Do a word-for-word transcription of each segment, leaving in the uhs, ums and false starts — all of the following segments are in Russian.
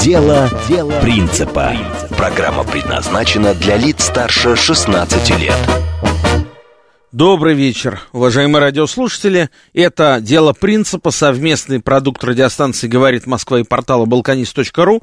Дело Принципа. Программа предназначена для лиц старше шестнадцати лет. Добрый вечер, уважаемые радиослушатели. Это «Дело Принципа», совместный продукт радиостанции «Говорит Москва» и портала «Балканист.ру».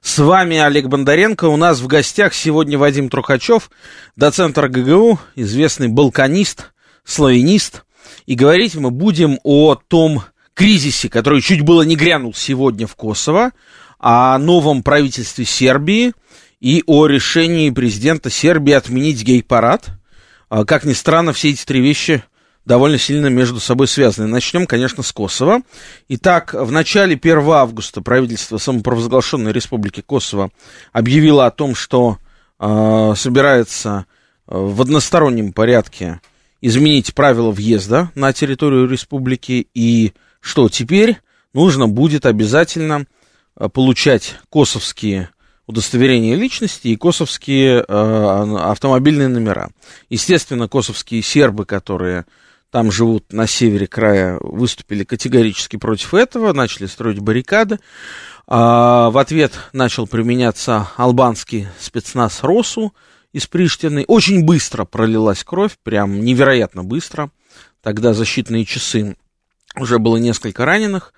С вами Олег Бондаренко. У нас в гостях сегодня Вадим Трухачев, доцент эр гэ гэ у, известный балканист, славянист. И говорить мы будем о том кризисе, который чуть было не грянул сегодня в Косово, о новом правительстве Сербии и о решении президента Сербии отменить гей-парад. Как ни странно, все эти три вещи довольно сильно между собой связаны. Начнем, конечно, с Косово. Итак, в начале первого августа правительство самопровозглашенной республики Косово объявило о том, что э, собирается в одностороннем порядке изменить правила въезда на территорию республики. И что теперь нужно будет обязательно получать косовские удостоверение личности и косовские э, автомобильные номера. Естественно, косовские сербы, которые там живут на севере края, выступили категорически против этого, начали строить баррикады. Э, в ответ начал применяться албанский спецназ Росу из Приштины. Очень быстро пролилась кровь, прям невероятно быстро. Тогда за считанные часы уже было несколько раненых.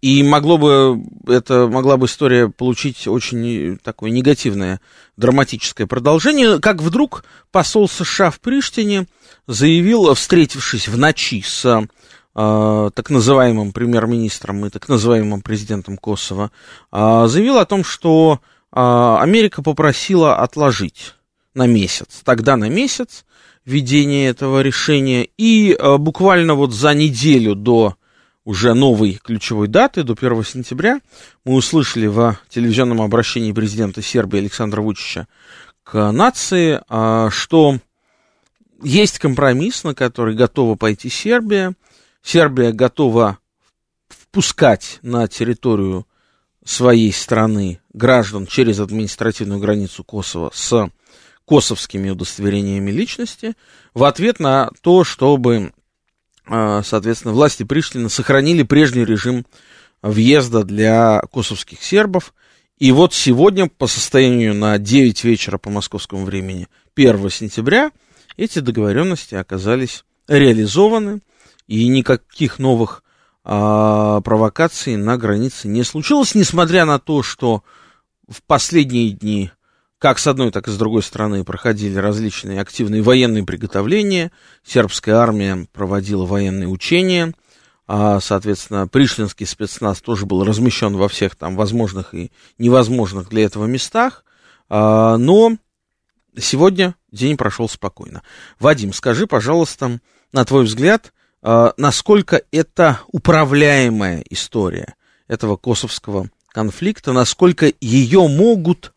И могло бы, это, могла бы история получить очень такое негативное, драматическое продолжение, как вдруг посол США в Приштине заявил, встретившись в ночи с э, так называемым премьер-министром и так называемым президентом Косово, э, заявил о том, что э, Америка попросила отложить на месяц, тогда на месяц введение этого решения, и э, буквально вот за неделю до уже новой ключевой даты, до первого сентября, мы услышали в телевизионном обращении президента Сербии Александра Вучича к нации, что есть компромисс, на который готова пойти Сербия. Сербия готова впускать на территорию своей страны граждан через административную границу Косово с косовскими удостоверениями личности в ответ на то, чтобы... Соответственно, власти Приштины сохранили прежний режим въезда для косовских сербов. И вот сегодня, по состоянию на девять вечера по московскому времени, первого сентября, эти договоренности оказались реализованы. И никаких новых а, провокаций на границе не случилось, несмотря на то, что в последние дни... Как с одной, так и с другой стороны проходили различные активные военные приготовления. Сербская армия проводила военные учения. Соответственно, приштинский спецназ тоже был размещен во всех там возможных и невозможных для этого местах. Но сегодня день прошел спокойно. Вадим, скажи, пожалуйста, на твой взгляд, насколько это управляемая история этого косовского конфликта, насколько ее могут...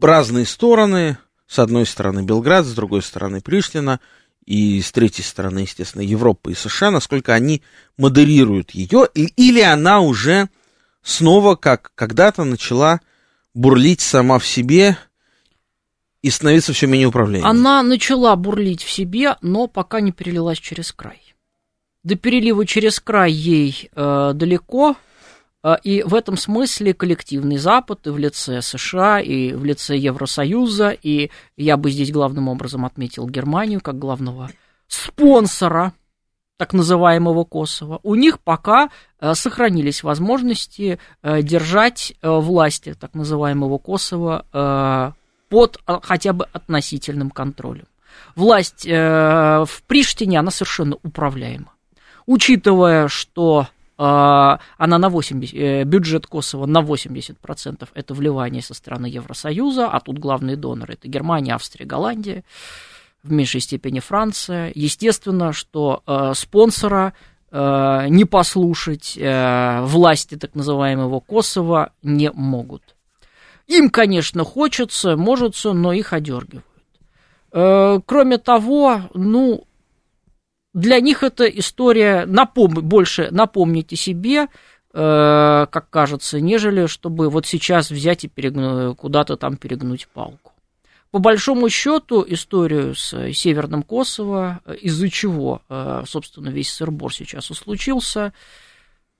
Разные стороны, с одной стороны Белград, с другой стороны Приштина, и с третьей стороны, естественно, Европа и США, насколько они модерируют ее, или она уже снова, как когда-то, начала бурлить сама в себе и становиться все менее управляемой. Она начала бурлить в себе, но пока не перелилась через край. До перелива через край ей э, далеко. И в этом смысле коллективный Запад и в лице США, и в лице Евросоюза, и я бы здесь главным образом отметил Германию как главного спонсора так называемого Косово. У них пока сохранились возможности держать власти так называемого Косово под хотя бы относительным контролем. Власть в Приштине, она совершенно управляема. Учитывая, что... Она на восемьдесят, бюджет Косово на восемьдесят процентов это вливание со стороны Евросоюза, а тут главные доноры это Германия, Австрия, Голландия, в меньшей степени Франция. Естественно, что э, спонсора э, не послушать э, власти так называемого Косово не могут. Им, конечно, хочется, можется, но их одергивают. Кроме того, ну, для них эта история напом... больше напомните себе, как кажется, нежели чтобы вот сейчас взять и перегну... куда-то там перегнуть палку. По большому счету, историю с Северным Косово, из-за чего, собственно, весь сыр-бор сейчас и случился,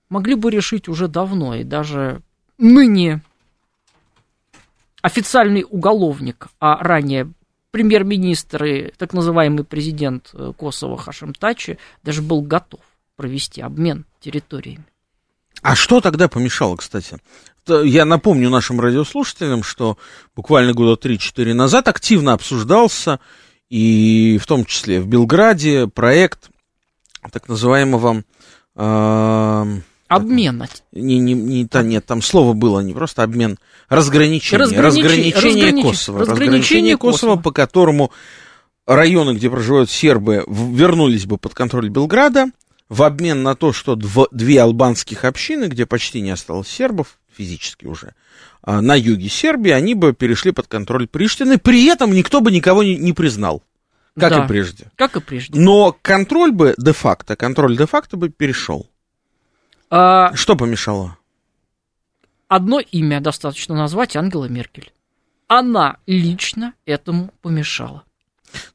могли бы решить уже давно, и даже ныне официальный уголовник, а ранее премьер-министр и так называемый президент Косово Хашим Тачи даже был готов провести обмен территориями. А что тогда помешало, кстати? Я напомню нашим радиослушателям, что буквально года три-четыре назад активно обсуждался, и в том числе в Белграде, проект так называемого... Э, обмена. Так, не, не, не, та, нет, там слово было не просто обмен, разграничение. Разграничи... Разграничение разгранич... Косово. Разграничение, разграничение Косово, Косово, по которому районы, где проживают сербы, вернулись бы под контроль Белграда, в обмен на то, что дв- две албанских общины, где почти не осталось сербов, физически уже, на юге Сербии, они бы перешли под контроль Приштины, при этом никто бы никого не, не признал, как, да, и прежде. как и прежде. Но контроль бы де-факто, контроль де-факто бы перешел. А... Что помешало? Одно имя достаточно назвать — Ангела Меркель. Она лично этому помешала.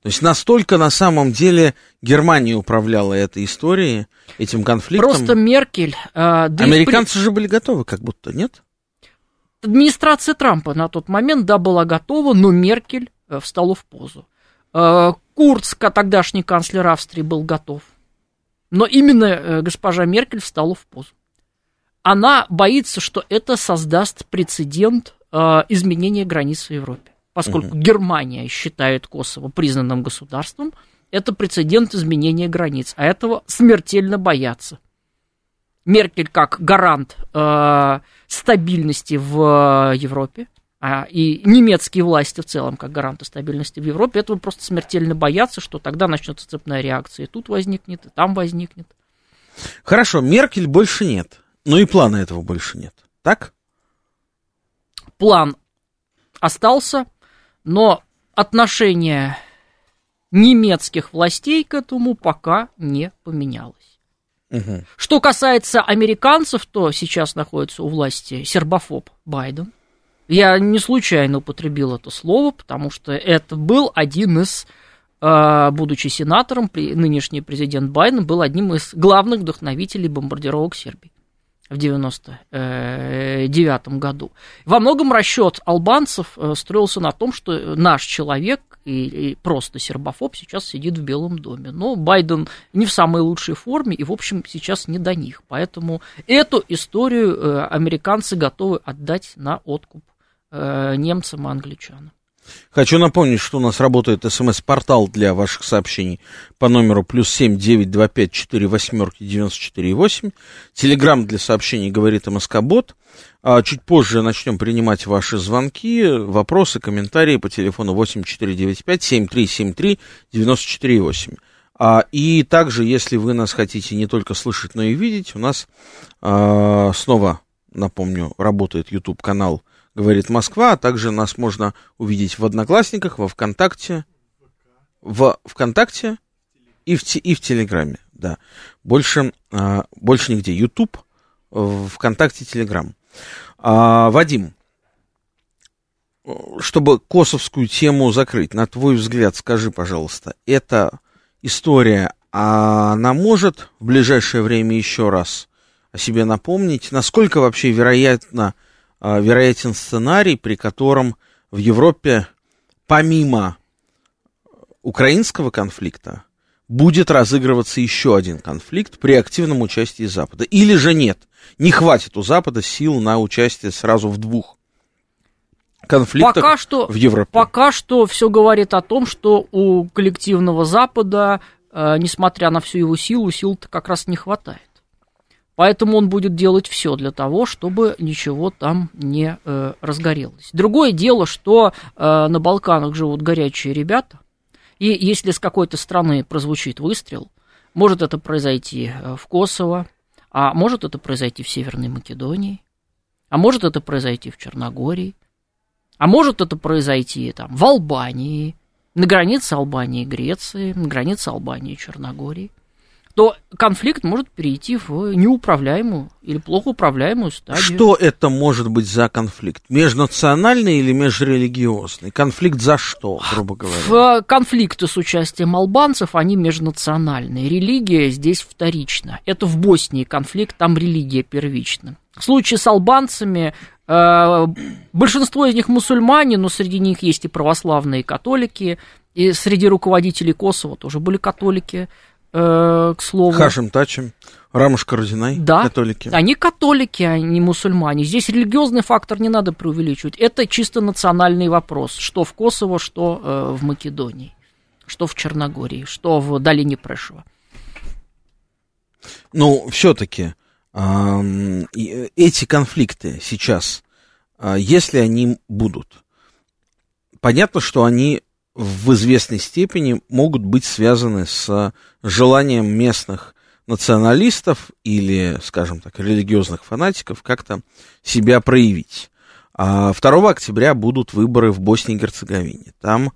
То есть настолько на самом деле Германия управляла этой историей, этим конфликтом. Просто Меркель... Э, да Американцы при... же были готовы, как будто, нет? Администрация Трампа на тот момент, да, была готова, но Меркель э, встала в позу. Э, Курц, тогдашний канцлер Австрии, был готов. Но именно э, госпожа Меркель встала в позу. Она боится, что это создаст прецедент э, изменения границ в Европе. Поскольку угу. Германия считает Косово признанным государством, это прецедент изменения границ, а этого смертельно боятся. Меркель как гарант э, стабильности в Европе, а, и немецкие власти в целом как гаранты стабильности в Европе, этого просто смертельно боятся, что тогда начнется цепная реакция, и тут возникнет, и там возникнет. Хорошо, Меркель больше нет, но и плана этого больше нет, так? План остался. Но отношение немецких властей к этому пока не поменялось. Угу. Что касается американцев, то сейчас находится у власти сербофоб Байден. Я не случайно употребил это слово, потому что это был один из, будучи сенатором, нынешний президент Байден был одним из главных вдохновителей бомбардировок Сербии в девяносто девятом году. Во многом расчет албанцев строился на том, что наш человек и, и просто сербофоб сейчас сидит в Белом доме. Но Байден не в самой лучшей форме и, в общем, сейчас не до них. Поэтому эту историю американцы готовы отдать на откуп немцам и англичанам. Хочу напомнить, что у нас работает смс-портал для ваших сообщений по номеру плюс семь девятьсот двадцать пять сорок восемь девяносто четыре восемь. Телеграмм для сообщений говорит МСК-бот. А чуть позже начнем принимать ваши звонки, вопросы, комментарии по телефону восемь четыре девять пять семь три семь три девять четыре восемь. А, и также, если вы нас хотите не только слышать, но и видеть, у нас а, снова, напомню, работает YouTube-канал «Говорит Москва», а также нас можно увидеть в Одноклассниках, во ВКонтакте, в ВКонтакте и в, и в Телеграме, да. Больше, а, больше нигде. YouTube, ВКонтакте, Телеграм. А, Вадим, чтобы косовскую тему закрыть, на твой взгляд, скажи, пожалуйста, эта история, она может в ближайшее время еще раз о себе напомнить? Насколько вообще вероятно... вероятен сценарий, при котором в Европе, помимо украинского конфликта, будет разыгрываться еще один конфликт при активном участии Запада? Или же нет? Не хватит у Запада сил на участие сразу в двух конфликтах пока что, в Европе? Пока что все говорит о том, что у коллективного Запада, э, несмотря на всю его силу, сил-то как раз не хватает. Поэтому он будет делать все для того, чтобы ничего там не э, разгорелось. Другое дело, что э, на Балканах живут горячие ребята, и если с какой-то страны прозвучит выстрел, может это произойти в Косово, а может это произойти в Северной Македонии, а может это произойти в Черногории, А может это произойти там, в Албании, на границе Албании и Греции, на границе Албании и Черногории, то конфликт может перейти в неуправляемую или плохо управляемую стадию. Что это может быть за конфликт? Межнациональный или межрелигиозный? Конфликт за что, грубо говоря? Конфликты с участием албанцев, они межнациональные. Религия здесь вторична. Это в Боснии конфликт, там религия первична. В случае с албанцами, э, большинство из них мусульмане, но среди них есть и православные, и католики. И среди руководителей Косово тоже были католики. К слову. Хашим Тачи, Рамушка Радинай, да, католики. Они католики, они мусульмане. Здесь религиозный фактор не надо преувеличивать. Это чисто национальный вопрос. Что в Косово, что в Македонии, что в Черногории, что в долине Прешева. Ну, все-таки эти конфликты сейчас, если они будут, понятно, что они в известной степени могут быть связаны с желанием местных националистов или, скажем так, религиозных фанатиков как-то себя проявить. второго октября будут выборы в Боснии и Герцеговине. Там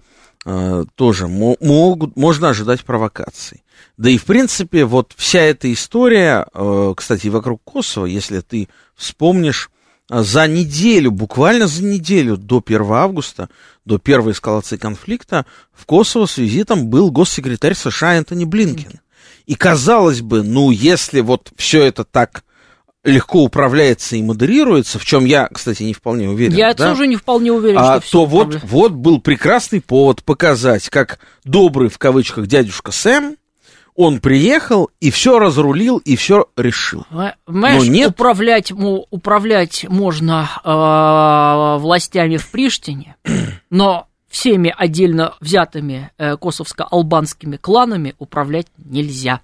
э, тоже мо- могут, можно ожидать провокаций. Да и, в принципе, вот вся эта история, э, кстати, вокруг Косово, если ты вспомнишь, за неделю, буквально за неделю до первого августа, до первой эскалации конфликта, в Косово с визитом был госсекретарь США Энтони Блинкен. И казалось бы, ну, если вот все это так легко управляется и модерируется, в чем я, кстати, не вполне уверен. Я да? тоже не вполне уверен, а, что все то вот, вот был прекрасный повод показать, как добрый, в кавычках, дядюшка Сэм, он приехал и все разрулил, и все решил. Знаешь, но нет... управлять, управлять можно э, властями в Приштине, но всеми отдельно взятыми э, косовско-албанскими кланами управлять нельзя.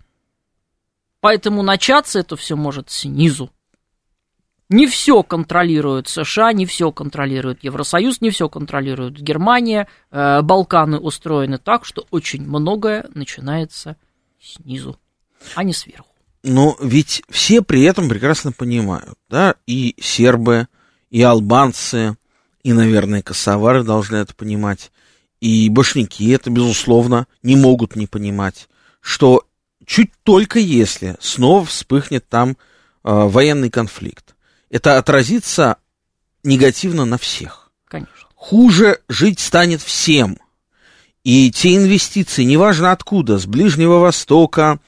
Поэтому начаться это все может снизу. Не все контролирует США, не все контролирует Евросоюз, не все контролирует Германия. Э, Балканы устроены так, что очень многое начинается снизу, а не сверху. Но ведь все при этом прекрасно понимают, да, и сербы, и албанцы, и, наверное, косовары должны это понимать, и бошняки это, безусловно, не могут не понимать, что чуть только если снова вспыхнет там э, военный конфликт, это отразится негативно на всех. Конечно. Хуже жить станет всем. И те инвестиции, неважно откуда, с Ближнего Востока,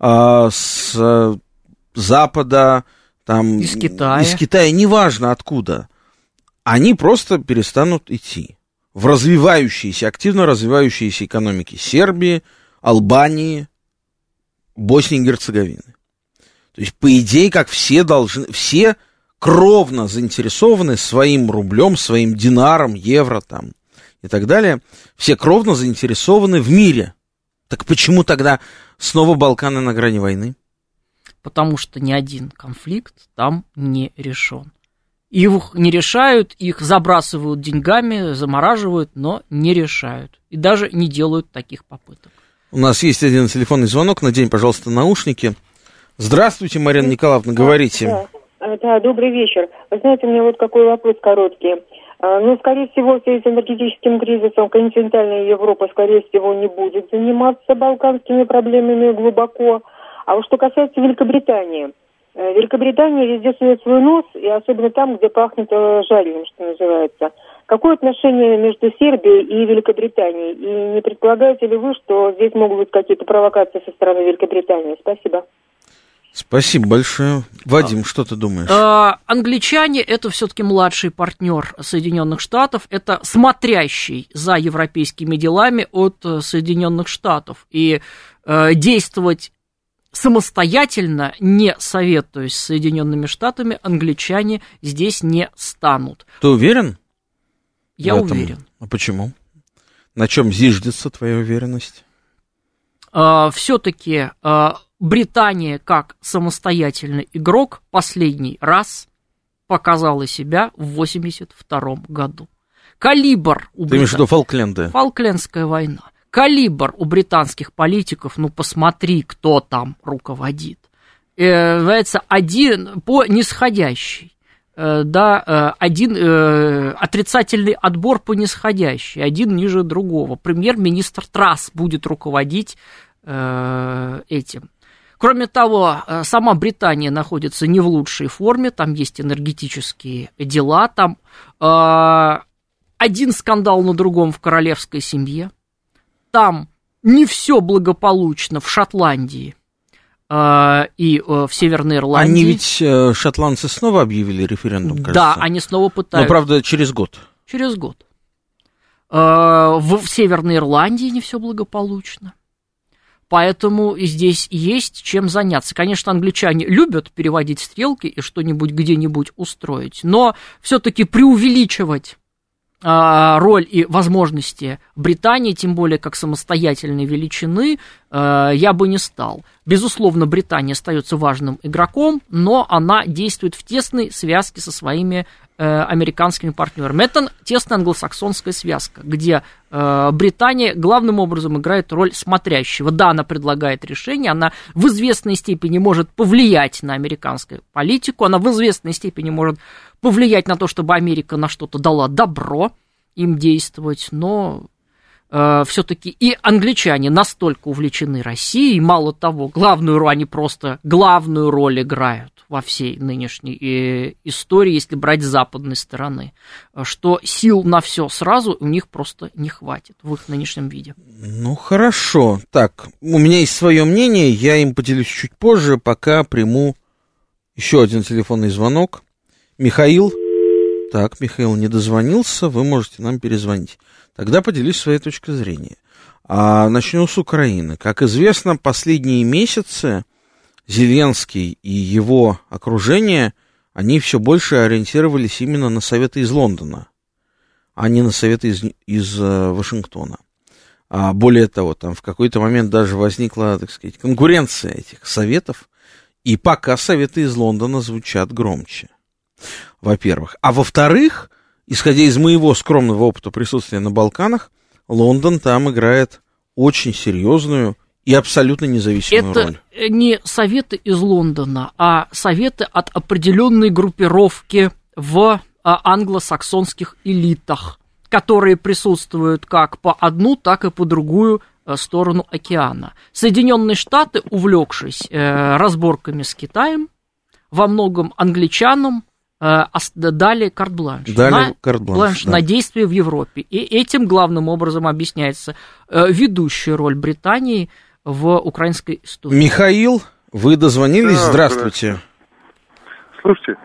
э, с э, Запада, там, из Китая. из Китая, неважно откуда, они просто перестанут идти в развивающиеся, активно развивающиеся экономики Сербии, Албании, Боснии и Герцеговины. То есть, по идее, как все должны, все кровно заинтересованы своим рублем, своим динаром, евро там. И так далее, все кровно заинтересованы в мире. Так почему тогда снова Балканы на грани войны? Потому что ни один конфликт там не решен. Их не решают, их забрасывают деньгами, замораживают, но не решают. И даже не делают таких попыток. У нас есть один телефонный звонок. Надень, пожалуйста, наушники. Здравствуйте, Марина Николаевна, говорите. Да, да, добрый вечер. Вы знаете, у меня вот какой вопрос короткий. Ну, скорее всего, в связи с энергетическим кризисом континентальная Европа, скорее всего, не будет заниматься балканскими проблемами глубоко. А вот что касается Великобритании. Великобритания везде сует свой нос, и особенно там, где пахнет жареным, что называется. Какое отношение между Сербией и Великобританией? И не предполагаете ли вы, что здесь могут быть какие-то провокации со стороны Великобритании? Спасибо. Спасибо большое. Вадим, что ты думаешь? Англичане – это все-таки младший партнер Соединенных Штатов, это смотрящий за европейскими делами от Соединенных Штатов. И действовать самостоятельно, не советуясь с Соединенными Штатами, англичане здесь не станут. Ты уверен? Я уверен. А почему? На чем зиждется твоя уверенность? Все-таки... Британия как самостоятельный игрок последний раз показала себя в восемьдесят втором году. Калибр у британских... Ты имеешь в виду Фолкленды? Фолклендская война. Калибр у британских политиков, ну посмотри, кто там руководит. Э, называется, один по нисходящей. да, один э, отрицательный отбор по нисходящей, один ниже другого. Премьер-министр Трасс будет руководить э, этим. Кроме того, сама Британия находится не в лучшей форме, там есть энергетические дела, там э, один скандал на другом в королевской семье, там не все благополучно в Шотландии и в Северной Ирландии. Они ведь, шотландцы, снова объявили референдум, кажется. Да, они снова пытаются. Но, правда, через год. Через год. В Северной Ирландии не все благополучно. Поэтому здесь есть чем заняться. Конечно, англичане любят переводить стрелки и что-нибудь где-нибудь устроить, но все-таки преувеличивать роль и возможности Британии, тем более как самостоятельной величины, я бы не стал. Безусловно, Британия остается важным игроком, но она действует в тесной связке со своими американскими партнерами. Это тесная англосаксонская связка, где Британия главным образом играет роль смотрящего. Да, она предлагает решения, она в известной степени может повлиять на американскую политику, она в известной степени может повлиять на то, чтобы Америка на что-то дала добро им действовать, но э, все-таки и англичане настолько увлечены Россией, мало того, главную роль, они просто главную роль играют во всей нынешней истории, если брать с западной стороны, что сил на все сразу у них просто не хватит в их нынешнем виде. Ну, хорошо. Так, у меня есть свое мнение, я им поделюсь чуть позже, пока приму еще один телефонный звонок. Михаил, так, Михаил не дозвонился, вы можете нам перезвонить. Тогда поделюсь своей точкой зрения. А, начну с Украины. Как известно, последние месяцы Зеленский и его окружение, они все больше ориентировались именно на советы из Лондона, а не на советы из, из Вашингтона. А более того, там в какой-то момент даже возникла, так сказать, конкуренция этих советов, и пока советы из Лондона звучат громче. Во-первых. А во-вторых, исходя из моего скромного опыта присутствия на Балканах, Лондон там играет очень серьезную и абсолютно независимую это роль. Это не советы из Лондона, а советы от определенной группировки в англосаксонских элитах, которые присутствуют как по одну, так и по другую сторону океана. Соединенные Штаты, увлекшись разборками с Китаем, во многом англичанам э, дали карт-бланш, дали на, карт-бланш, да. на действия в Европе. И этим главным образом объясняется э, ведущая роль Британии в украинской истории. Михаил, вы дозвонились? Да, здравствуйте. здравствуйте. Слушайте,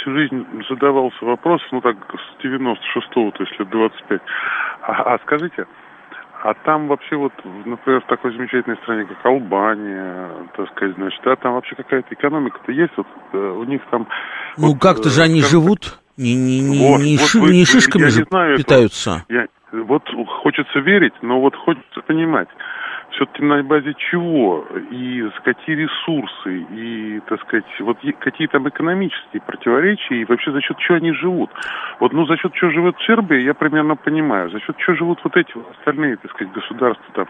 всю жизнь задавался вопрос, ну так, с девяносто шестого, то есть лет двадцать пять. А, а скажите... А там вообще вот, например, в такой замечательной стране, как Албания, так сказать, значит, а там вообще какая-то экономика-то есть, вот у них там... Ну, вот, как-то же они как-то... живут, не, не, не, вот, не, вот ши... вы, не шишками же знаю, питаются. Я... Вот хочется верить, но вот хочется понимать, все-таки на базе чего, и какие ресурсы, и, так сказать, вот какие там экономические противоречия, и вообще за счет чего они живут. Вот, ну, за счет чего живет Сербия, я примерно понимаю. За счет чего живут вот эти остальные, так сказать, государства там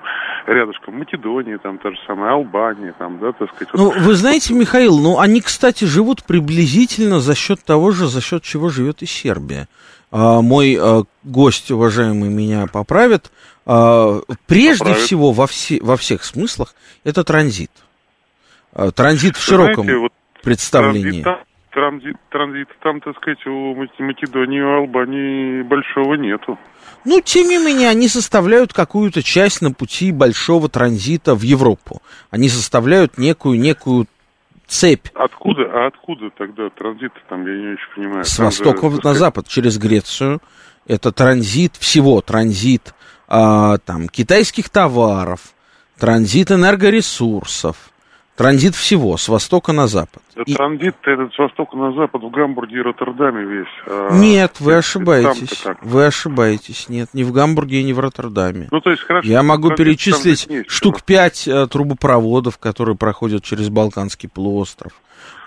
рядышком, Македония, там, та же самая Албания, там, да, так сказать. Ну, вот. Вы знаете, Михаил, ну, они, кстати, живут приблизительно за счет того же, за счет чего живет и Сербия. А, мой а, гость, уважаемый, меня поправит. Прежде Поправит. всего, во, все, во всех смыслах, это транзит. Транзит в широком Знаете, вот представлении. Транзит, транзит, транзит там, так сказать, у Македонии, у Албании большого нету. Ну, тем не менее, они составляют какую-то часть на пути большого транзита в Европу. Они составляют некую, некую цепь. Откуда, а откуда тогда транзит там, я не очень понимаю. С востока же, на запад, через Грецию. Это транзит всего, транзит а, там, китайских товаров, транзит энергоресурсов, транзит всего с востока на запад. Да, и... транзит-то этот с востока на запад в Гамбурге и Роттердаме весь. А... Нет, вы ошибаетесь, вы ошибаетесь, нет, не в Гамбурге и не в Роттердаме. Ну, то есть, хорошо, я могу перечислить штук пять а, трубопроводов, которые проходят через Балканский полуостров,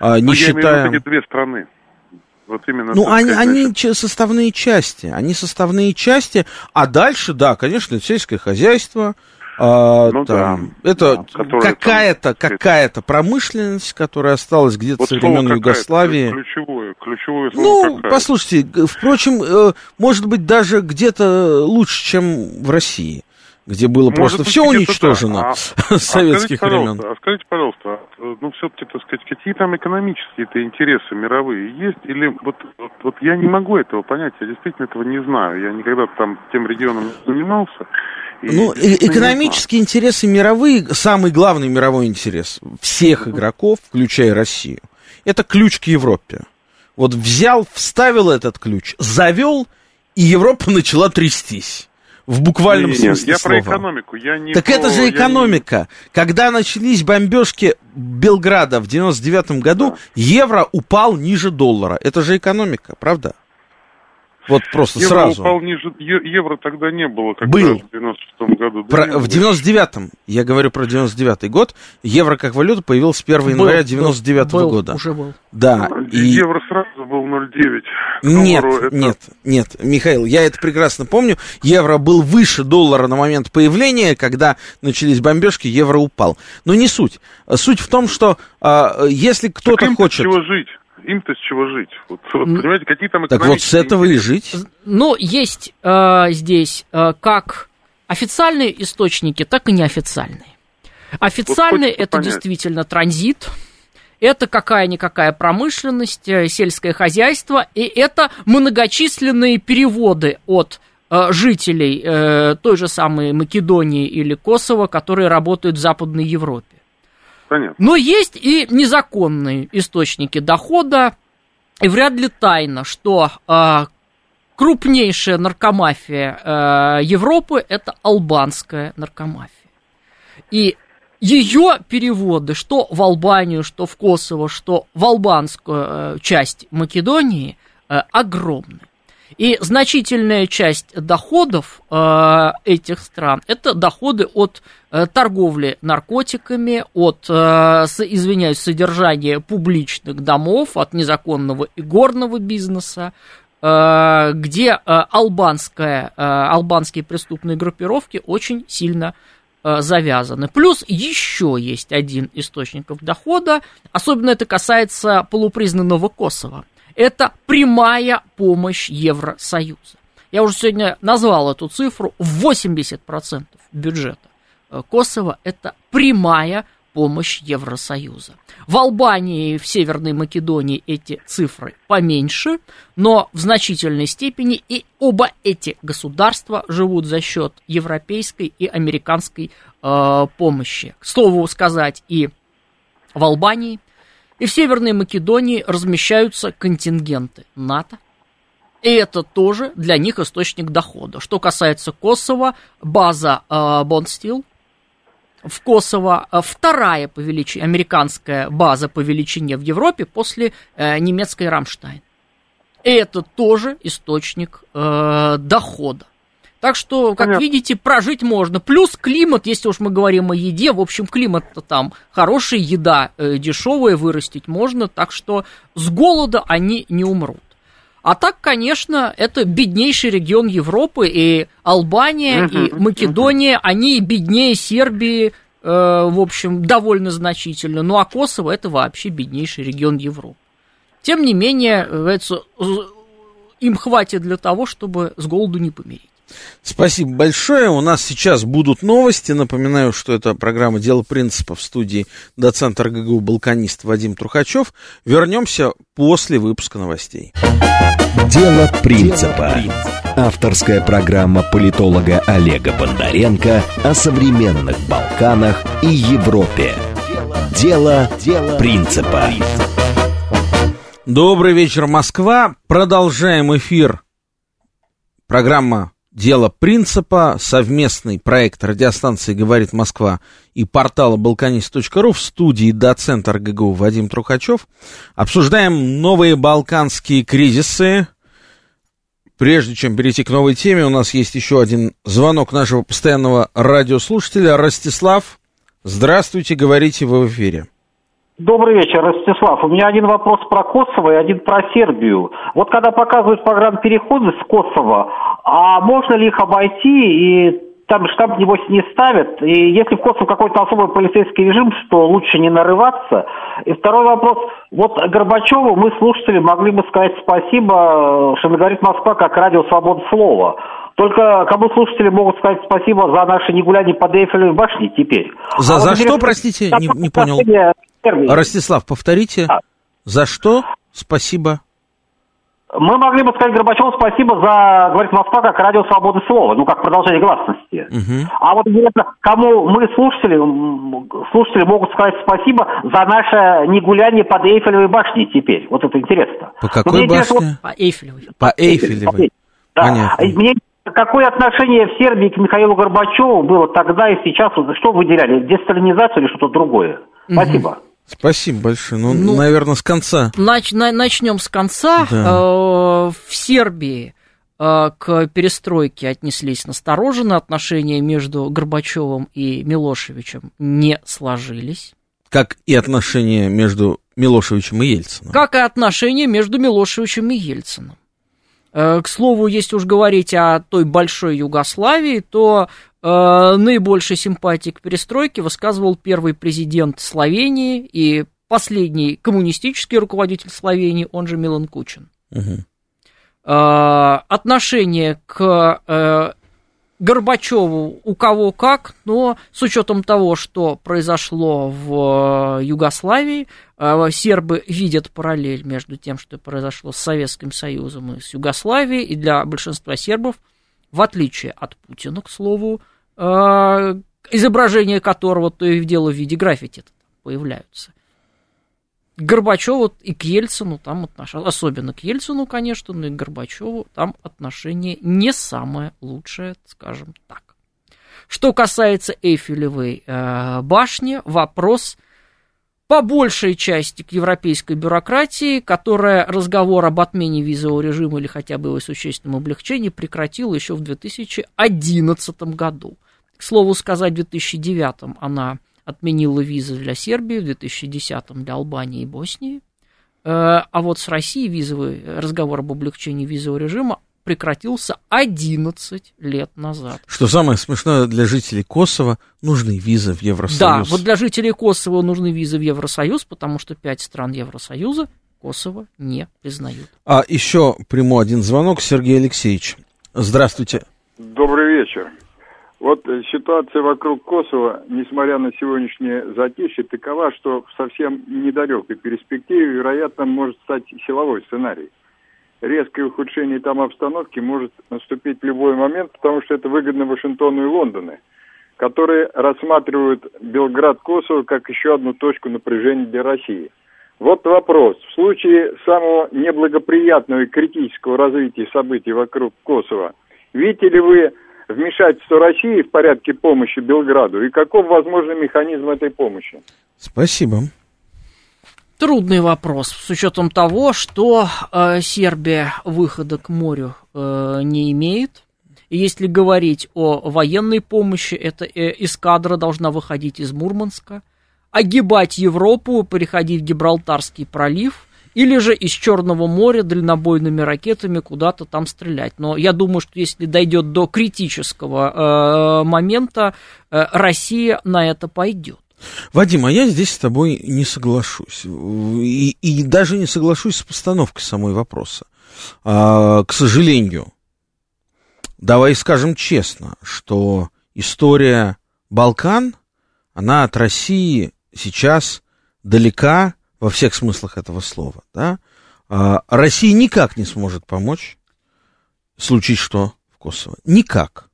а, не считая... Я имею в виду две страны. Вот именно, ну, они, они составные части, они составные части, а дальше, да, конечно, сельское хозяйство, А, ну, там, да. Это какая-то, какая-то промышленность, которая осталась где-то вот со времен Югославии. Ключевое, ключевое слово. Ну, какая-то. Послушайте, впрочем, может быть, даже где-то лучше, чем в России, где было может просто быть, все уничтожено а, с советских а времен. А скажите, пожалуйста, ну, все-таки, так сказать, какие там экономические-то интересы мировые есть? Или вот, вот, вот я не могу этого понять, я действительно этого не знаю. Я никогда там тем регионом не занимался. И ну, экономические интересы мировые, самый главный мировой интерес всех игроков, включая Россию, это ключ к Европе. Вот взял, вставил этот ключ, завел, и Европа начала трястись. В буквальном нет, смысле я слова. Я про экономику. Я не так про... это же экономика. Не... Когда начались бомбежки Белграда в девяносто девятом году, да. евро упал ниже доллара. Это же экономика, правда? Вот просто евро сразу. Упал ниже, евро тогда не было, как был. В девяносто шестом году. Да, про, в девяносто девятом, я говорю про девяносто девятый год, евро как валюта появилась первого января девяносто девятого года. Уже был. Да. И... евро сразу был ноль девять. Нет, это... нет, нет, Михаил, я это прекрасно помню. Евро был выше доллара на момент появления, когда начались бомбежки, евро упал. Но не суть. Суть в том, что а, если кто-то так хочет... Чего жить? Им-то с чего жить? Вот, вот, понимаете, какие там экономические... Так вот с этого и жить. Ну, есть э, здесь э, как официальные источники, так и неофициальные. Официальные вот – это понять. Действительно транзит, это какая-никакая промышленность, сельское хозяйство, и это многочисленные переводы от э, жителей э, той же самой Македонии или Косово, которые работают в Западной Европе. Понятно. Но есть и незаконные источники дохода, и вряд ли тайна, что э, крупнейшая наркомафия э, Европы – это албанская наркомафия. И ее переводы что в Албанию, что в Косово, что в албанскую э, часть Македонии э, огромны. И значительная часть доходов э, этих стран – это доходы от э, торговли наркотиками, от, э, с, извиняюсь, содержания публичных домов, от незаконного игорного бизнеса, э, где э, албанская, э, албанские преступные группировки очень сильно э, завязаны. Плюс еще есть один источник дохода, особенно это касается полупризнанного Косово. Это прямая помощь Евросоюза. Я уже сегодня назвал эту цифру. восемьдесят процентов бюджета Косово – это прямая помощь Евросоюза. В Албании и в Северной Македонии эти цифры поменьше, но в значительной степени и оба эти государства живут за счет европейской и американской э, помощи. К слову сказать, и в Албании, и в Северной Македонии размещаются контингенты НАТО, и это тоже для них источник дохода. Что касается Косово, база э, Бондстил в Косово, вторая по величине, американская база по величине в Европе после э, немецкой Рамштайн. И это тоже источник э, дохода. Так что, как Понятно. Видите, прожить можно. Плюс климат, если уж мы говорим о еде, в общем, климат-то там хороший, еда э, дешевая, вырастить можно, так что с голода они не умрут. А так, конечно, это беднейший регион Европы, и Албания, uh-huh, и Македония, uh-huh. они беднее Сербии, э, в общем, довольно значительно. Ну, а Косово – это вообще беднейший регион Европы. Тем не менее, говорится, им хватит для того, чтобы с голоду не помереть. Спасибо большое. У нас сейчас будут новости. Напоминаю, что это программа «Дело принципа», в студии доцент РГГУ «Балканист» Вадим Трухачев. Вернемся после выпуска новостей. «Дело принципа». Авторская программа политолога Олега Бондаренко о современных Балканах и Европе. «Дело принципа». Добрый вечер, Москва. Продолжаем эфир. Программа «Дело принципа», совместный проект радиостанции «Говорит Москва» и портала «Балканист.ру», в студии доцент РГГУ Вадим Трухачев. Обсуждаем новые балканские кризисы. Прежде чем перейти к новой теме, у нас есть еще один звонок нашего постоянного радиослушателя. Ростислав, здравствуйте, говорите, вы в эфире. Добрый вечер, Ростислав. У меня один вопрос про Косово и один про Сербию. Вот когда показывают программ переходы с Косово, а можно ли их обойти и там штаб, небось, не ставят. И если в Косово какой-то особый полицейский режим, что лучше не нарываться. И второй вопрос. Вот Горбачеву мы, слушатели, могли бы сказать спасибо, что «Говорит Москва» как радио «Свобода слова». Только кому слушатели могут сказать спасибо за наши негуляние под Эйфелевой башней теперь. За, а за вот, что, интересно, простите, не, не понял. Ростислав, повторите. А. За что спасибо? Мы могли бы сказать Горбачеву спасибо за, говорит Москва, как радио «Свободы слова», ну, как продолжение гласности. Угу. А вот интересно, кому мы, слушатели, слушатели могут сказать спасибо за наше негуляние под Эйфелевой башней теперь. Вот это интересно. По какой башне? Вот... По Эйфелевой. По Эйфелевой. Да. Понятно. Мне... Какое отношение в Сербии к Михаилу Горбачеву было тогда и сейчас? Что выделяли? Десталинизацию или что-то другое? Угу. Спасибо. Спасибо большое. Ну, ну, наверное, с конца. Нач- на- начнем с конца. Да. В Сербии к перестройке отнеслись настороженно. Отношения между Горбачевым и Милошевичем не сложились. Как и отношения между Милошевичем и Ельцином. Как и отношения между Милошевичем и Ельцином. К слову, если уж говорить о той большой Югославии, то э, наибольшей симпатии к перестройке высказывал первый президент Словении и последний коммунистический руководитель Словении, он же Милан Кучин. Угу. Э, отношение к э, Горбачеву у кого как, но с учетом того, что произошло в Югославии, сербы видят параллель между тем, что произошло с Советским Союзом и с Югославией, и для большинства сербов, в отличие от Путина, к слову, изображение которого то и дело в виде граффити появляются. К Горбачеву и к Ельцину там отношения, особенно к Ельцину, конечно, но и к Горбачеву там отношение не самое лучшее, скажем так. Что касается Эйфелевой э, башни, вопрос по большей части к европейской бюрократии, которая разговор об отмене визового режима или хотя бы его существенном облегчении прекратила еще в две тысячи одиннадцатом году. К слову сказать, в две тысячи девятом она отменила визы для Сербии, в две тысячи десятом для Албании и Боснии. А вот с Россией визовый разговор об облегчении визового режима прекратился одиннадцать лет назад. Что самое смешное, для жителей Косово нужны визы в Евросоюз. Да, вот для жителей Косово нужны визы в Евросоюз, потому что пять стран Евросоюза Косово не признают. А еще приму один звонок. Сергей Алексеевич, здравствуйте. Добрый вечер. Вот ситуация вокруг Косово, несмотря на сегодняшнее затишье, такова, что в совсем недалекой перспективе, вероятно, может стать силовой сценарий. Резкое ухудшение там обстановки может наступить в любой момент, потому что это выгодно Вашингтону и Лондону, которые рассматривают Белград-Косово как еще одну точку напряжения для России. Вот вопрос. В случае самого неблагоприятного и критического развития событий вокруг Косово, видите ли вы вмешательство России в порядке помощи Белграду и каков возможный механизм этой помощи? Спасибо. Трудный вопрос, с учетом того, что э, Сербия выхода к морю э, не имеет. И если говорить о военной помощи, эта э, эскадра должна выходить из Мурманска, огибать Европу, переходить в Гибралтарский пролив, или же из Черного моря дальнобойными ракетами куда-то там стрелять. Но я думаю, что если дойдет до критического э, момента, э, Россия на это пойдет. Вадим, а я здесь с тобой не соглашусь. И, и даже не соглашусь с постановкой самой вопроса. А, к сожалению, давай скажем честно, что история Балкан, она от России сейчас далека, во всех смыслах этого слова, да, Россия никак не сможет помочь, случись что в Косово, никак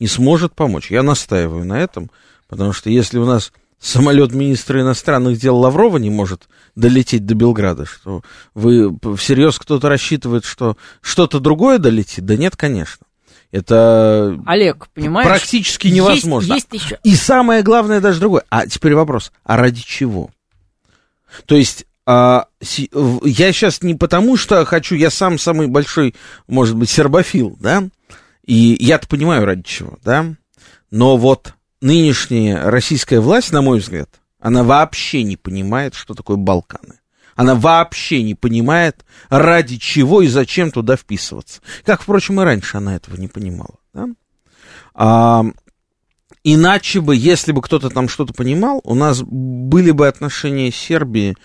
не сможет помочь, я настаиваю на этом, потому что если у нас самолет министра иностранных дел Лаврова не может долететь до Белграда, что вы всерьез кто-то рассчитывает, что что-то другое долетит, да нет, конечно. Это, Олег, понимаешь, практически невозможно. Есть, есть еще. И самое главное даже другое, а теперь вопрос, а ради чего? То есть я сейчас не потому, что хочу, я сам самый большой, может быть, сербофил, да, и я-то понимаю, ради чего, да, но вот нынешняя российская власть, на мой взгляд, она вообще не понимает, что такое Балканы. Она вообще не понимает, ради чего и зачем туда вписываться. Как, впрочем, и раньше она этого не понимала, да. А, Иначе бы, если бы кто-то там что-то понимал, у нас были бы отношения Сербии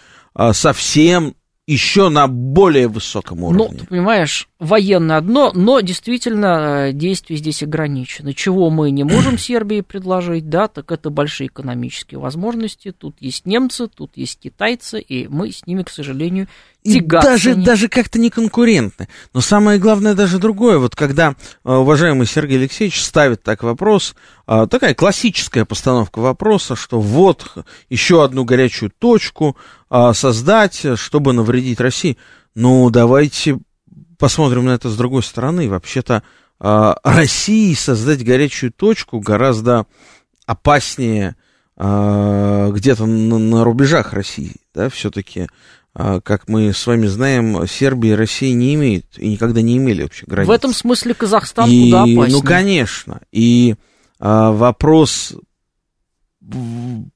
совсем еще на более высоком уровне. Ну, ты понимаешь, военное одно, но действительно действия здесь ограничены. Чего мы не можем Сербии предложить, да, так это большие экономические возможности. Тут есть немцы, тут есть китайцы, и мы с ними, к сожалению, тягаться. И даже, не... даже как-то не конкурентны. Но самое главное даже другое. Вот когда уважаемый Сергей Алексеевич ставит так вопрос, такая классическая постановка вопроса, что вот еще одну горячую точку создать, чтобы навредить России. Ну, давайте посмотрим на это с другой стороны. Вообще-то России создать горячую точку гораздо опаснее где-то на рубежах России. Да, все-таки, как мы с вами знаем, Сербия и Россия не имеют и никогда не имели вообще границ. В этом смысле Казахстан и, куда опаснее. Ну, конечно. И вопрос...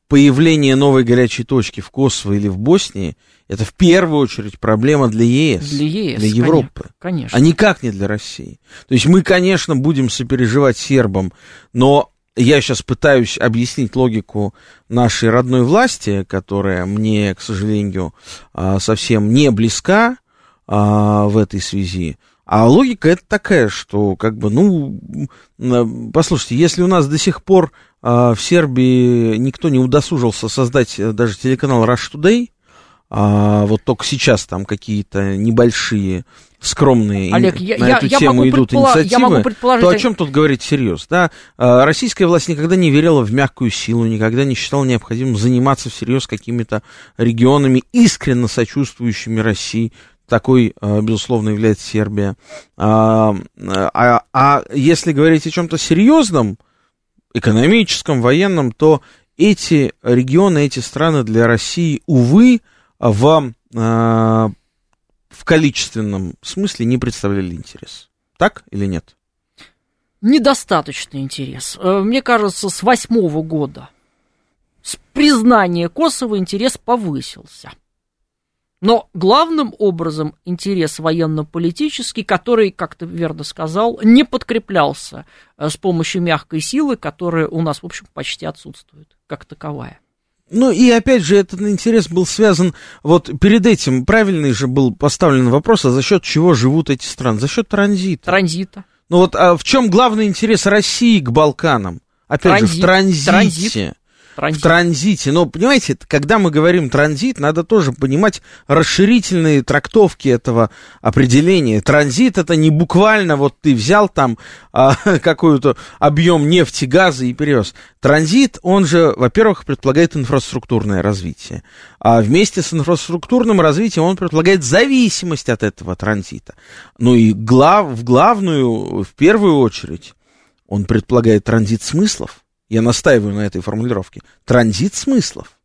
появление новой горячей точки в Косово или в Боснии, это в первую очередь проблема для ЕС, для, ЕС, для Европы, конечно. А никак не для России. То есть мы, конечно, будем сопереживать сербам, но я сейчас пытаюсь объяснить логику нашей родной власти, которая мне, к сожалению, совсем не близка в этой связи. А логика это такая, что, как бы, ну, послушайте, если у нас до сих пор в Сербии никто не удосужился создать даже телеканал Rush Today, а вот только сейчас там какие-то небольшие, скромные Олег, и, я, на я, эту я тему идут инициативы, предположить... то о чем тут говорить всерьез? Да? Российская власть никогда не верила в мягкую силу, никогда не считала необходимым заниматься всерьез какими-то регионами, искренне сочувствующими России. Такой, безусловно, является Сербия. А, а, а если говорить о чем-то серьезном, экономическом, военном, то эти регионы, эти страны для России, увы, в, в количественном смысле не представляли интерес. Так или нет? Недостаточный интерес. Мне кажется, с восьмого года, с признания Косово, интерес повысился. Но главным образом интерес военно-политический, который, как ты верно сказал, не подкреплялся с помощью мягкой силы, которая у нас, в общем, почти отсутствует, как таковая. Ну и опять же, этот интерес был связан, вот перед этим правильный же был поставлен вопрос, а за счет чего живут эти страны? За счет транзита. Транзита. Ну вот а в чем главный интерес России к Балканам? Опять Транзит. же, в транзите. Транзит. Транзит. В транзите. Но, понимаете, когда мы говорим транзит, надо тоже понимать расширительные трактовки этого определения. Транзит — это не буквально вот ты взял там а, какой-то объем нефти, газа и перевез. Транзит, он же, во-первых, предполагает инфраструктурное развитие. А вместе с инфраструктурным развитием он предполагает зависимость от этого транзита. Ну и глав, в главную, в первую очередь, он предполагает транзит смыслов. Я настаиваю на этой формулировке. Транзит смыслов.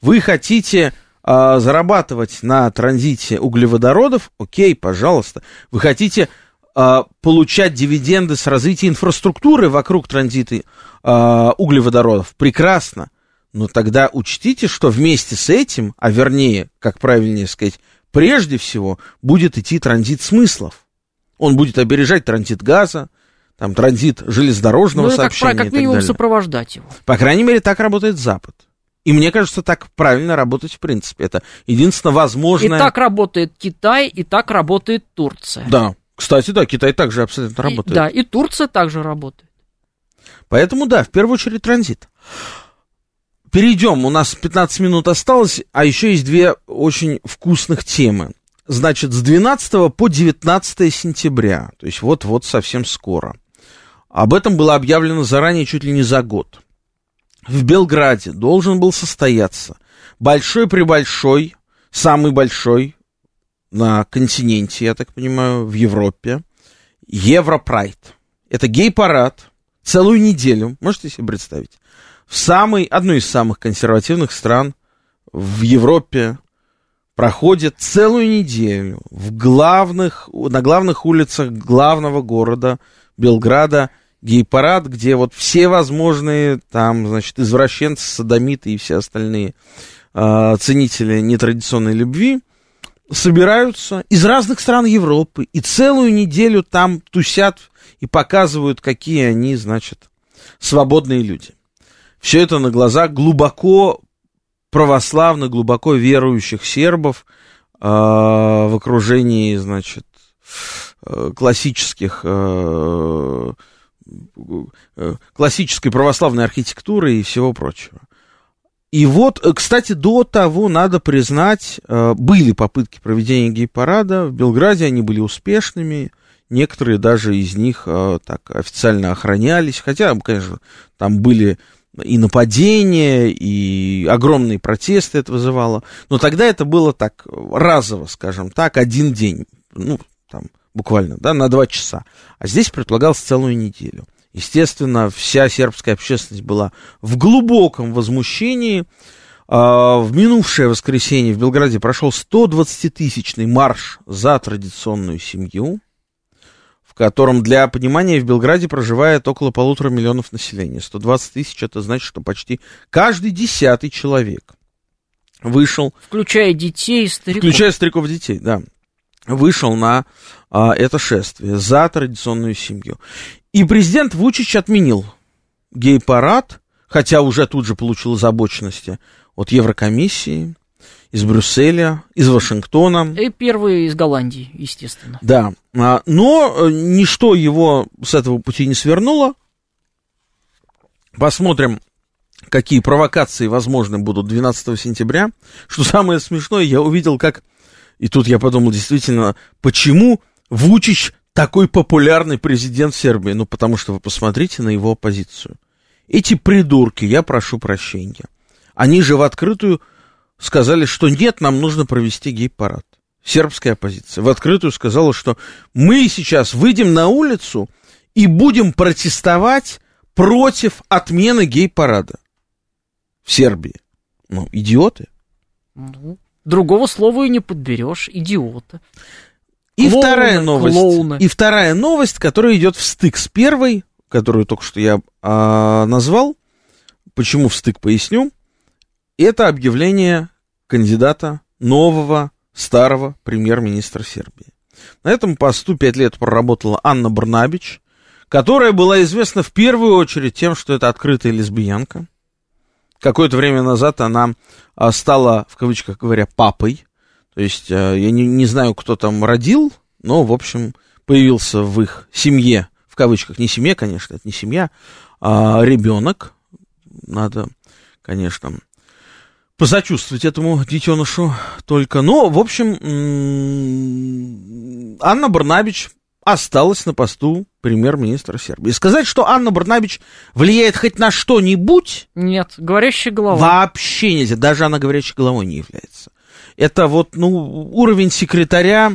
Вы хотите э, зарабатывать на транзите углеводородов? Окей, пожалуйста. Вы хотите э, получать дивиденды с развития инфраструктуры вокруг транзита э, углеводородов? Прекрасно. Но тогда учтите, что вместе с этим, а вернее, как правильнее сказать, прежде всего, будет идти транзит смыслов. Он будет обережать транзит газа, там транзит железнодорожного ну, сообщения как, как и так минимум далее. Сопровождать его. По крайней мере, так работает Запад. И мне кажется, так правильно работать в принципе. Это единственно возможное... И так работает Китай, и так работает Турция. Да, кстати, да, Китай также абсолютно и, работает. Да, и Турция также работает. Поэтому, да, в первую очередь транзит. Перейдем, у нас пятнадцать минут осталось, а еще есть две очень вкусных темы. Значит, с двенадцатого по девятнадцатое сентября, то есть вот-вот совсем скоро. Об этом было объявлено заранее чуть ли не за год. В Белграде должен был состояться большой-пребольшой, самый большой на континенте, я так понимаю, в Европе, Европрайд. Это гей-парад целую неделю, можете себе представить, в самой, одной из самых консервативных стран в Европе. Проходит целую неделю в главных, на главных улицах главного города Белграда гей-парад, где вот все возможные там, значит, извращенцы, содомиты и все остальные э, ценители нетрадиционной любви собираются из разных стран Европы и целую неделю там тусят и показывают, какие они, значит, свободные люди. Все это на глазах глубоко православных, глубоко верующих сербов э, в окружении, значит, классических, э, классической православной архитектуры и всего прочего. И вот, кстати, до того, надо признать, были попытки проведения гей-парада в Белграде, они были успешными, некоторые даже из них так официально охранялись, хотя, конечно, там были и нападения, и огромные протесты это вызывало, но тогда это было так разово, скажем так, один день, ну, там, буквально, да, на два часа, а здесь предполагалось целую неделю. Естественно, вся сербская общественность была в глубоком возмущении. В минувшее воскресенье в Белграде прошел сто двадцатитысячный марш за традиционную семью, в котором, для понимания, в Белграде проживает около полутора миллионов населения. сто двадцать тысяч, это значит, что почти каждый десятый человек вышел... Включая детей и стариков. Включая стариков и детей, да. Вышел на а, это шествие за традиционную семью. И президент Вучич отменил гей-парад, хотя уже тут же получил озабоченности от Еврокомиссии, из Брюсселя, из Вашингтона. И первый из Голландии, естественно. Да, но ничто его с этого пути не свернуло. Посмотрим, какие провокации возможны будут двенадцатого сентября. Что самое смешное, я увидел, как... И тут я подумал, действительно, почему Вучич... такой популярный президент Сербии? Ну, потому что вы посмотрите на его оппозицию. Эти придурки, я прошу прощения. Они же в открытую сказали, что нет, нам нужно провести гей-парад. Сербская оппозиция в открытую сказала, что мы сейчас выйдем на улицу и будем протестовать против отмены гей-парада в Сербии. Ну, идиоты. Другого слова и не подберешь, идиоты. И, клоуны, вторая новость, и вторая новость, которая идет встык с первой, которую только что я а, назвал, почему встык, поясню, это объявление кандидата нового старого премьер-министра Сербии. На этом посту пять лет проработала Ана Брнабич, которая была известна в первую очередь тем, что это открытая лесбиянка. Какое-то время назад она стала, в кавычках говоря, папой. То есть, я не, не знаю, кто там родил, но, в общем, появился в их семье, в кавычках, не семье, конечно, это не семья, а ребенок. Надо, конечно, посочувствовать этому детенышу только. Но, в общем, Ана Брнабич осталась на посту премьер-министра Сербии. Сказать, что Ана Брнабич влияет хоть на что-нибудь... Нет, говорящая голова. Вообще нельзя, даже она говорящей головой не является. Это вот, ну, уровень секретаря,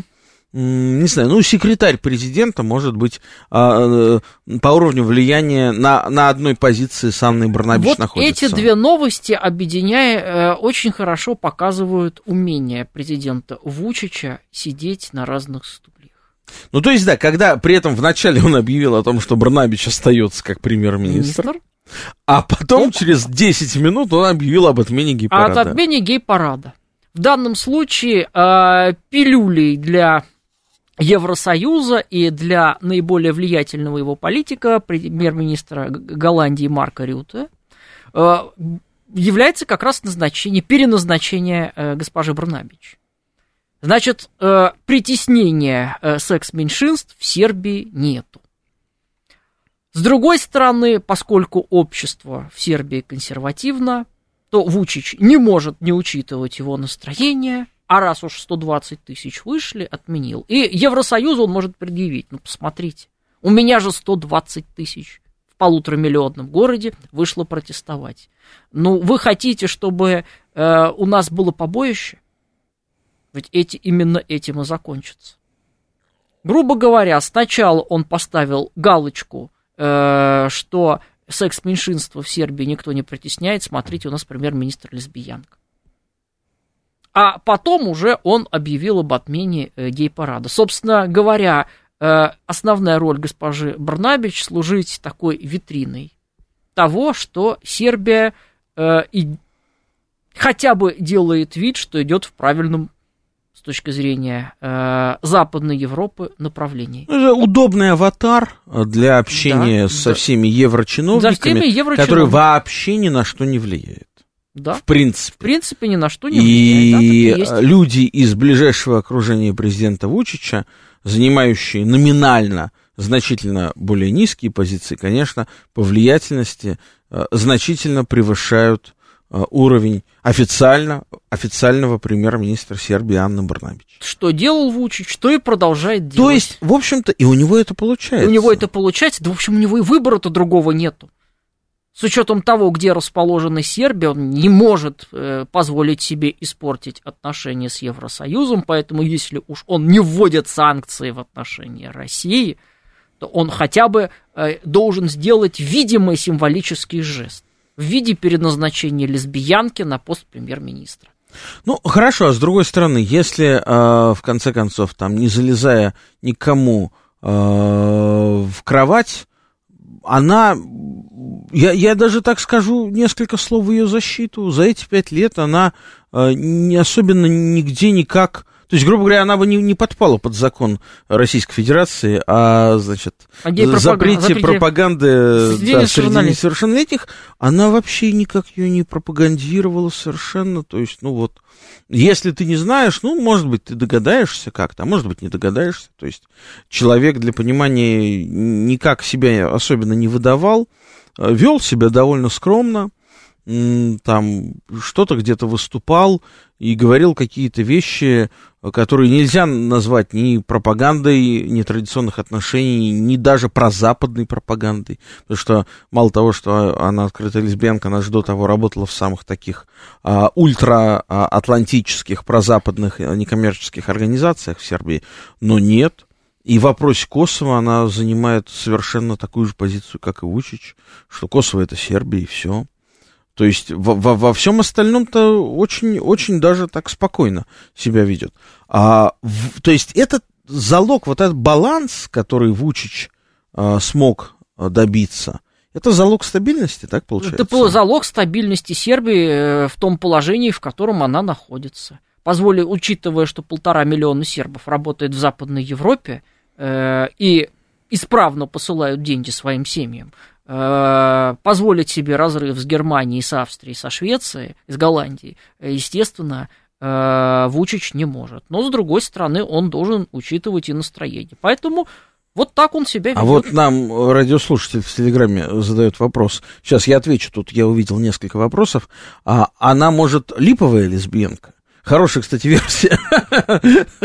не знаю, ну, секретарь президента, может быть, по уровню влияния на, на одной позиции с Анной Брнабич вот находится. Эти две новости, объединяя, очень хорошо показывают умение президента Вучича сидеть на разных стульях. Ну, то есть, да, когда при этом вначале он объявил о том, что Брнабич остается как премьер-министр, Министр? а потом Только... через десять минут он объявил об отмене гей-парада. От отмене гей-парада. В данном случае э, пилюлей для Евросоюза и для наиболее влиятельного его политика, премьер-министра Голландии Марка Рюта, э, является как раз назначение, переназначение э, госпожи Брнабич. Значит, э, притеснения э, секс-меньшинств в Сербии нету. С другой стороны, поскольку общество в Сербии консервативно, то Вучич не может не учитывать его настроение, а раз уж сто двадцать тысяч вышли, отменил. И Евросоюзу он может предъявить. Ну, посмотрите, у меня же сто двадцать тысяч в полуторамиллионном городе вышло протестовать. Ну, вы хотите, чтобы э, у нас было побоище? Ведь эти, именно этим и закончится. Грубо говоря, сначала он поставил галочку, э, что... секс-меньшинство в Сербии никто не притесняет, смотрите, у нас премьер-министр лесбиянка. А потом уже он объявил об отмене гей-парада. Собственно говоря, основная роль госпожи Брнабич служить такой витриной того, что Сербия и хотя бы делает вид, что идет в правильном с точки зрения э, Западной Европы направлений. Это удобный аватар для общения да, со да. всеми еврочиновниками, всеми еврочиновниками, которые вообще ни на что не влияют. Да. В принципе. В принципе, ни на что не влияет. И, да, и люди из ближайшего окружения президента Вучича, занимающие номинально значительно более низкие позиции, конечно, по влиятельности э, значительно превышают э, уровень официально, официального премьер-министра Сербии Аны Брнабич. Что делал Вучич, что и продолжает делать. То есть, в общем-то, и у него это получается. У него это получается, да, в общем, у него и выбора-то другого нету. С учетом того, где расположена Сербия, он не может э, позволить себе испортить отношения с Евросоюзом, поэтому если уж он не вводит санкции в отношении России, то он хотя бы э, должен сделать видимый символический жест в виде переназначения лесбиянки на пост премьер-министра. Ну, хорошо, а с другой стороны, если, э, в конце концов, там, не залезая никому э, в кровать, она... Я, я даже так скажу несколько слов в ее защиту. За эти пять лет она э, не особенно нигде никак... То есть, грубо говоря, она бы не, не подпала под закон Российской Федерации о, значит, а запрете пропаг... пропаганды среди, да, среди несовершеннолетних. Она вообще никак ее не пропагандировала совершенно. То есть, ну вот, если ты не знаешь, ну, может быть, ты догадаешься как-то, а может быть, не догадаешься. То есть, человек для понимания никак себя особенно не выдавал, вел себя довольно скромно, там что-то где-то выступал и говорил какие-то вещи, которые нельзя назвать ни пропагандой, ни традиционных отношений, ни даже прозападной пропагандой. Потому что мало того, что она открытая лесбиянка, она же до того работала в самых таких а, ультра-атлантических, прозападных некоммерческих организациях в Сербии, но нет. И в вопросе Косово она занимает совершенно такую же позицию, как и Вучич, что Косово — это Сербия, и все. То есть во, во, во всем остальном-то очень-очень даже так спокойно себя ведет. А, в, то есть этот залог, вот этот баланс, который Вучич а, смог добиться, это залог стабильности, так получается? Это залог стабильности Сербии в том положении, в котором она находится. Позволю, учитывая, что полтора миллиона сербов работает в Западной Европе э, и исправно посылают деньги своим семьям, э, позволить себе разрыв с Германией, с Австрией, со Швецией, с Голландией, естественно, э, Вучич не может. Но, с другой стороны, он должен учитывать и настроение. Поэтому... Вот так он себя ведет. А вот нам радиослушатель в Телеграме задает вопрос. Сейчас я отвечу, тут я увидел несколько вопросов. А, она, может, липовая лесбиянка? Хорошая, кстати, версия.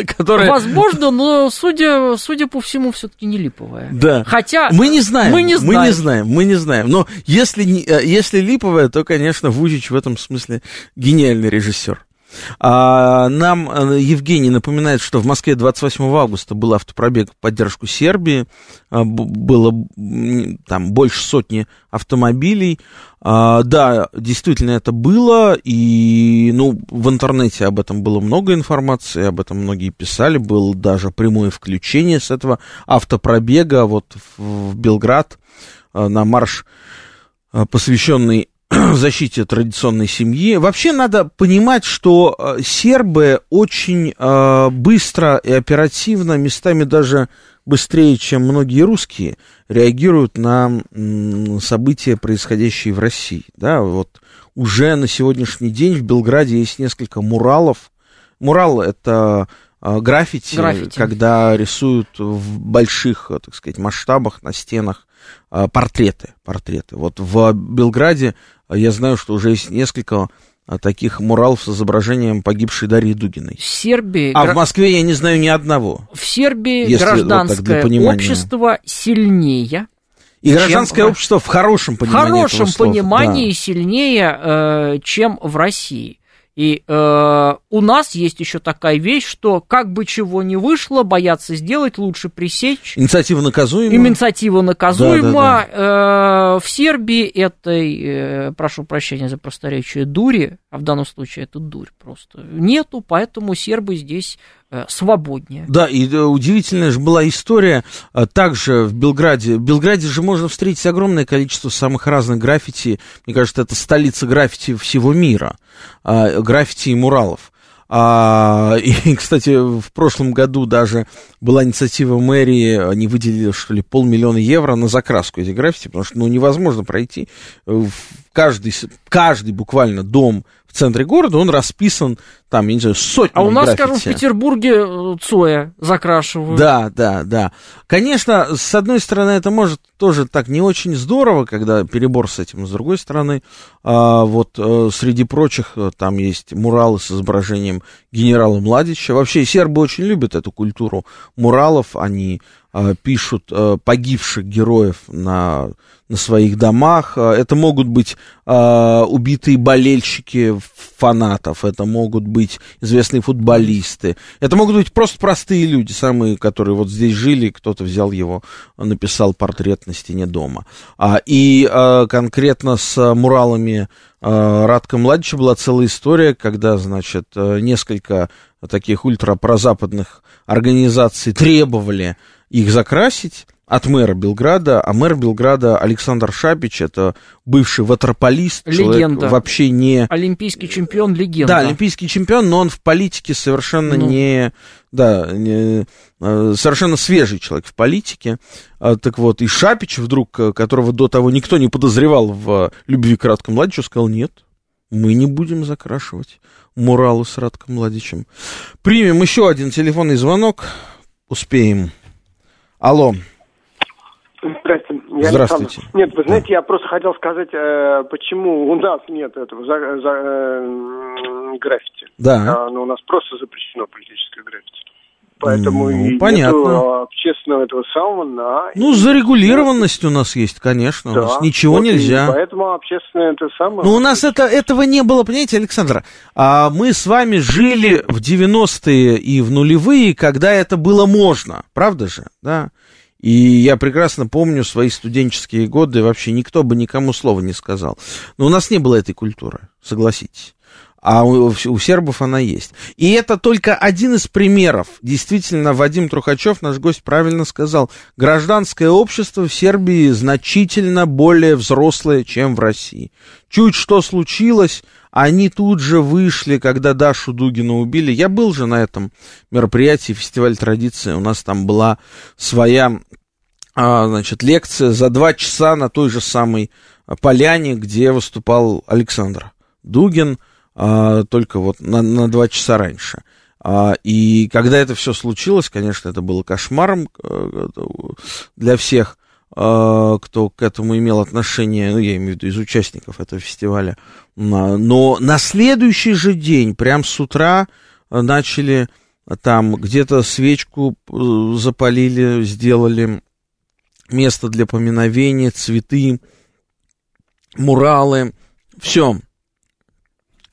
Которая... Возможно, но, судя, судя по всему, все-таки не липовая. Да. Хотя... Мы не знаем. Мы не знаем. Мы не знаем. Мы не знаем. Но если, если липовая, то, конечно, Вучич в этом смысле гениальный режиссер. А, нам Евгений напоминает, что в Москве двадцать восьмого августа был автопробег в поддержку Сербии, а, б- было там больше сотни автомобилей, а, да, действительно это было, и ну, в интернете об этом было много информации, об этом многие писали, было даже прямое включение с этого автопробега вот в, в Белград а, на марш, а, посвященный в защите традиционной семьи. Вообще надо понимать, что сербы очень э, быстро и оперативно, местами даже быстрее, чем многие русские, реагируют на м, события, происходящие в России. Да, вот уже на сегодняшний день в Белграде есть несколько муралов. Мурал — это э, граффити, граффити, когда рисуют в больших, так сказать, масштабах на стенах портреты, портреты. Вот в Белграде я знаю, что уже есть несколько таких муралов с изображением погибшей Дарьи Дугиной. В Сербии... А гра... в Москве я не знаю ни одного. В Сербии гражданское вот общество сильнее. И гражданское в... общество в хорошем понимании. В хорошем понимании слова, сильнее, э, чем в России. И э, у нас есть еще такая вещь, что как бы чего ни вышло, бояться сделать, лучше пресечь. Инициатива наказуема. И инициатива наказуема. Да, да, да. Э, в Сербии этой, э, прошу прощения за просторечие, дури, а в данном случае это дурь просто, нету, поэтому сербы здесь э, свободнее. Да, и э, удивительная же была история э, также в Белграде. В Белграде же можно встретить огромное количество самых разных граффити. Мне кажется, это столица граффити всего мира. Граффити и муралов. А, и, кстати, в прошлом году даже была инициатива мэрии, они выделили, что ли, полмиллиона евро на закраску этих граффити, потому что, ну, невозможно пройти. Каждый, каждый буквально дом в центре города, он расписан, там, я не знаю, сотнями граффити. А у нас, граффити. Скажем, в Петербурге Цоя закрашивают. Да, да, да. Конечно, с одной стороны, это может тоже так не очень здорово, когда перебор с этим, с другой стороны, вот среди прочих там есть муралы с изображением генерала Младича. Вообще сербы очень любят эту культуру муралов. Они э, пишут э, погибших героев на, на своих домах. Это могут быть э, убитые болельщики фанатов. Это могут быть известные футболисты. Это могут быть просто простые люди, самые, которые вот здесь жили. Кто-то взял его, написал портрет на стене дома. А, и э, конкретно с муралами Ратко Младича была целая история, когда, значит, несколько таких ультрапрозападных организаций требовали их закрасить от мэра Белграда, а мэр Белграда Александр Шапич, это бывший ватерполист, человек вообще не... Олимпийский чемпион, легенда. Да, олимпийский чемпион, но он в политике совершенно ну. не... Да, не, совершенно свежий человек в политике. Так вот, и Шапич вдруг, которого до того никто не подозревал в любви к Ратко Младичу, сказал: нет, мы не будем закрашивать муралы с Ратко Младичем. Примем еще один телефонный звонок, успеем. Алло. Здравствуйте. Я Здравствуйте. Александр. Нет, вы знаете, да. я просто хотел сказать, э, почему у нас нет этого за, за, э, граффити. Да. А, но у нас просто запрещено политическое граффити. Поэтому ну, и понятно. Нету общественного этого самого на... Ну, зарегулированность у нас есть, конечно. Да. У нас ничего вот нельзя. Поэтому общественное это самое... Но у нас это, этого не было, понимаете, Александр? А мы с вами жили в девяностые и в нулевые, когда это было можно. Правда же? Да. И я прекрасно помню свои студенческие годы, вообще никто бы никому слова не сказал. Но у нас не было этой культуры, согласитесь. А у, у сербов она есть. И это только один из примеров. Действительно, Вадим Трухачев, наш гость, правильно сказал. Гражданское общество в Сербии значительно более взрослое, чем в России. Чуть что случилось, они тут же вышли, когда Дашу Дугину убили. Я был же на этом мероприятии, фестиваль традиции. У нас там была своя, значит, лекция за два часа на той же самой поляне, где выступал Александр Дугин. Только вот на, на два часа раньше. И когда это все случилось, конечно, это было кошмаром для всех, кто к этому имел отношение, ну, я имею в виду из участников этого фестиваля. Но на следующий же день, прям с утра, начали там где-то свечку запалили, сделали место для поминовения, цветы, муралы, все.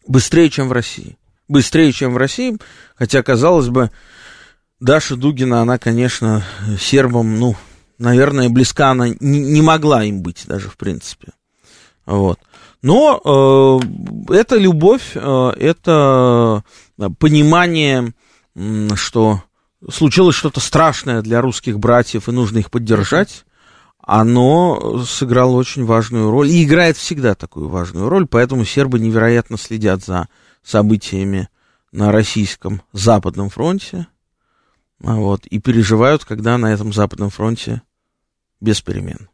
Быстрее, чем в России. Быстрее, чем в России. Хотя, казалось бы, Даша Дугина, она, конечно, сербам, ну, наверное, близка она не, не могла им быть даже, в принципе. Вот. Но э, это любовь, э, это понимание, что случилось что-то страшное для русских братьев, и нужно их поддержать. Оно сыграло очень важную роль и играет всегда такую важную роль, поэтому сербы невероятно следят за событиями на российском Западном фронте, вот, и переживают, когда на этом Западном фронте без перемен.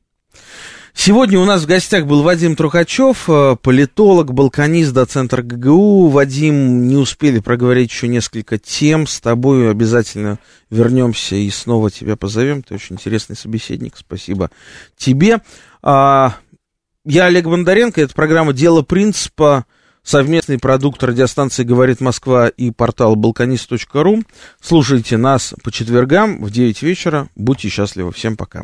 Сегодня у нас в гостях был Вадим Трухачев, политолог, балканист, доцент эр гэ гэ у. Вадим, не успели проговорить еще несколько тем. С тобой обязательно вернемся и снова тебя позовем. Ты очень интересный собеседник. Спасибо тебе. Я Олег Бондаренко. Это программа «Дело принципа». Совместный продукт радиостанции «Говорит Москва» и портала балканист точка ру. Слушайте нас по четвергам в девять вечера. Будьте счастливы. Всем пока.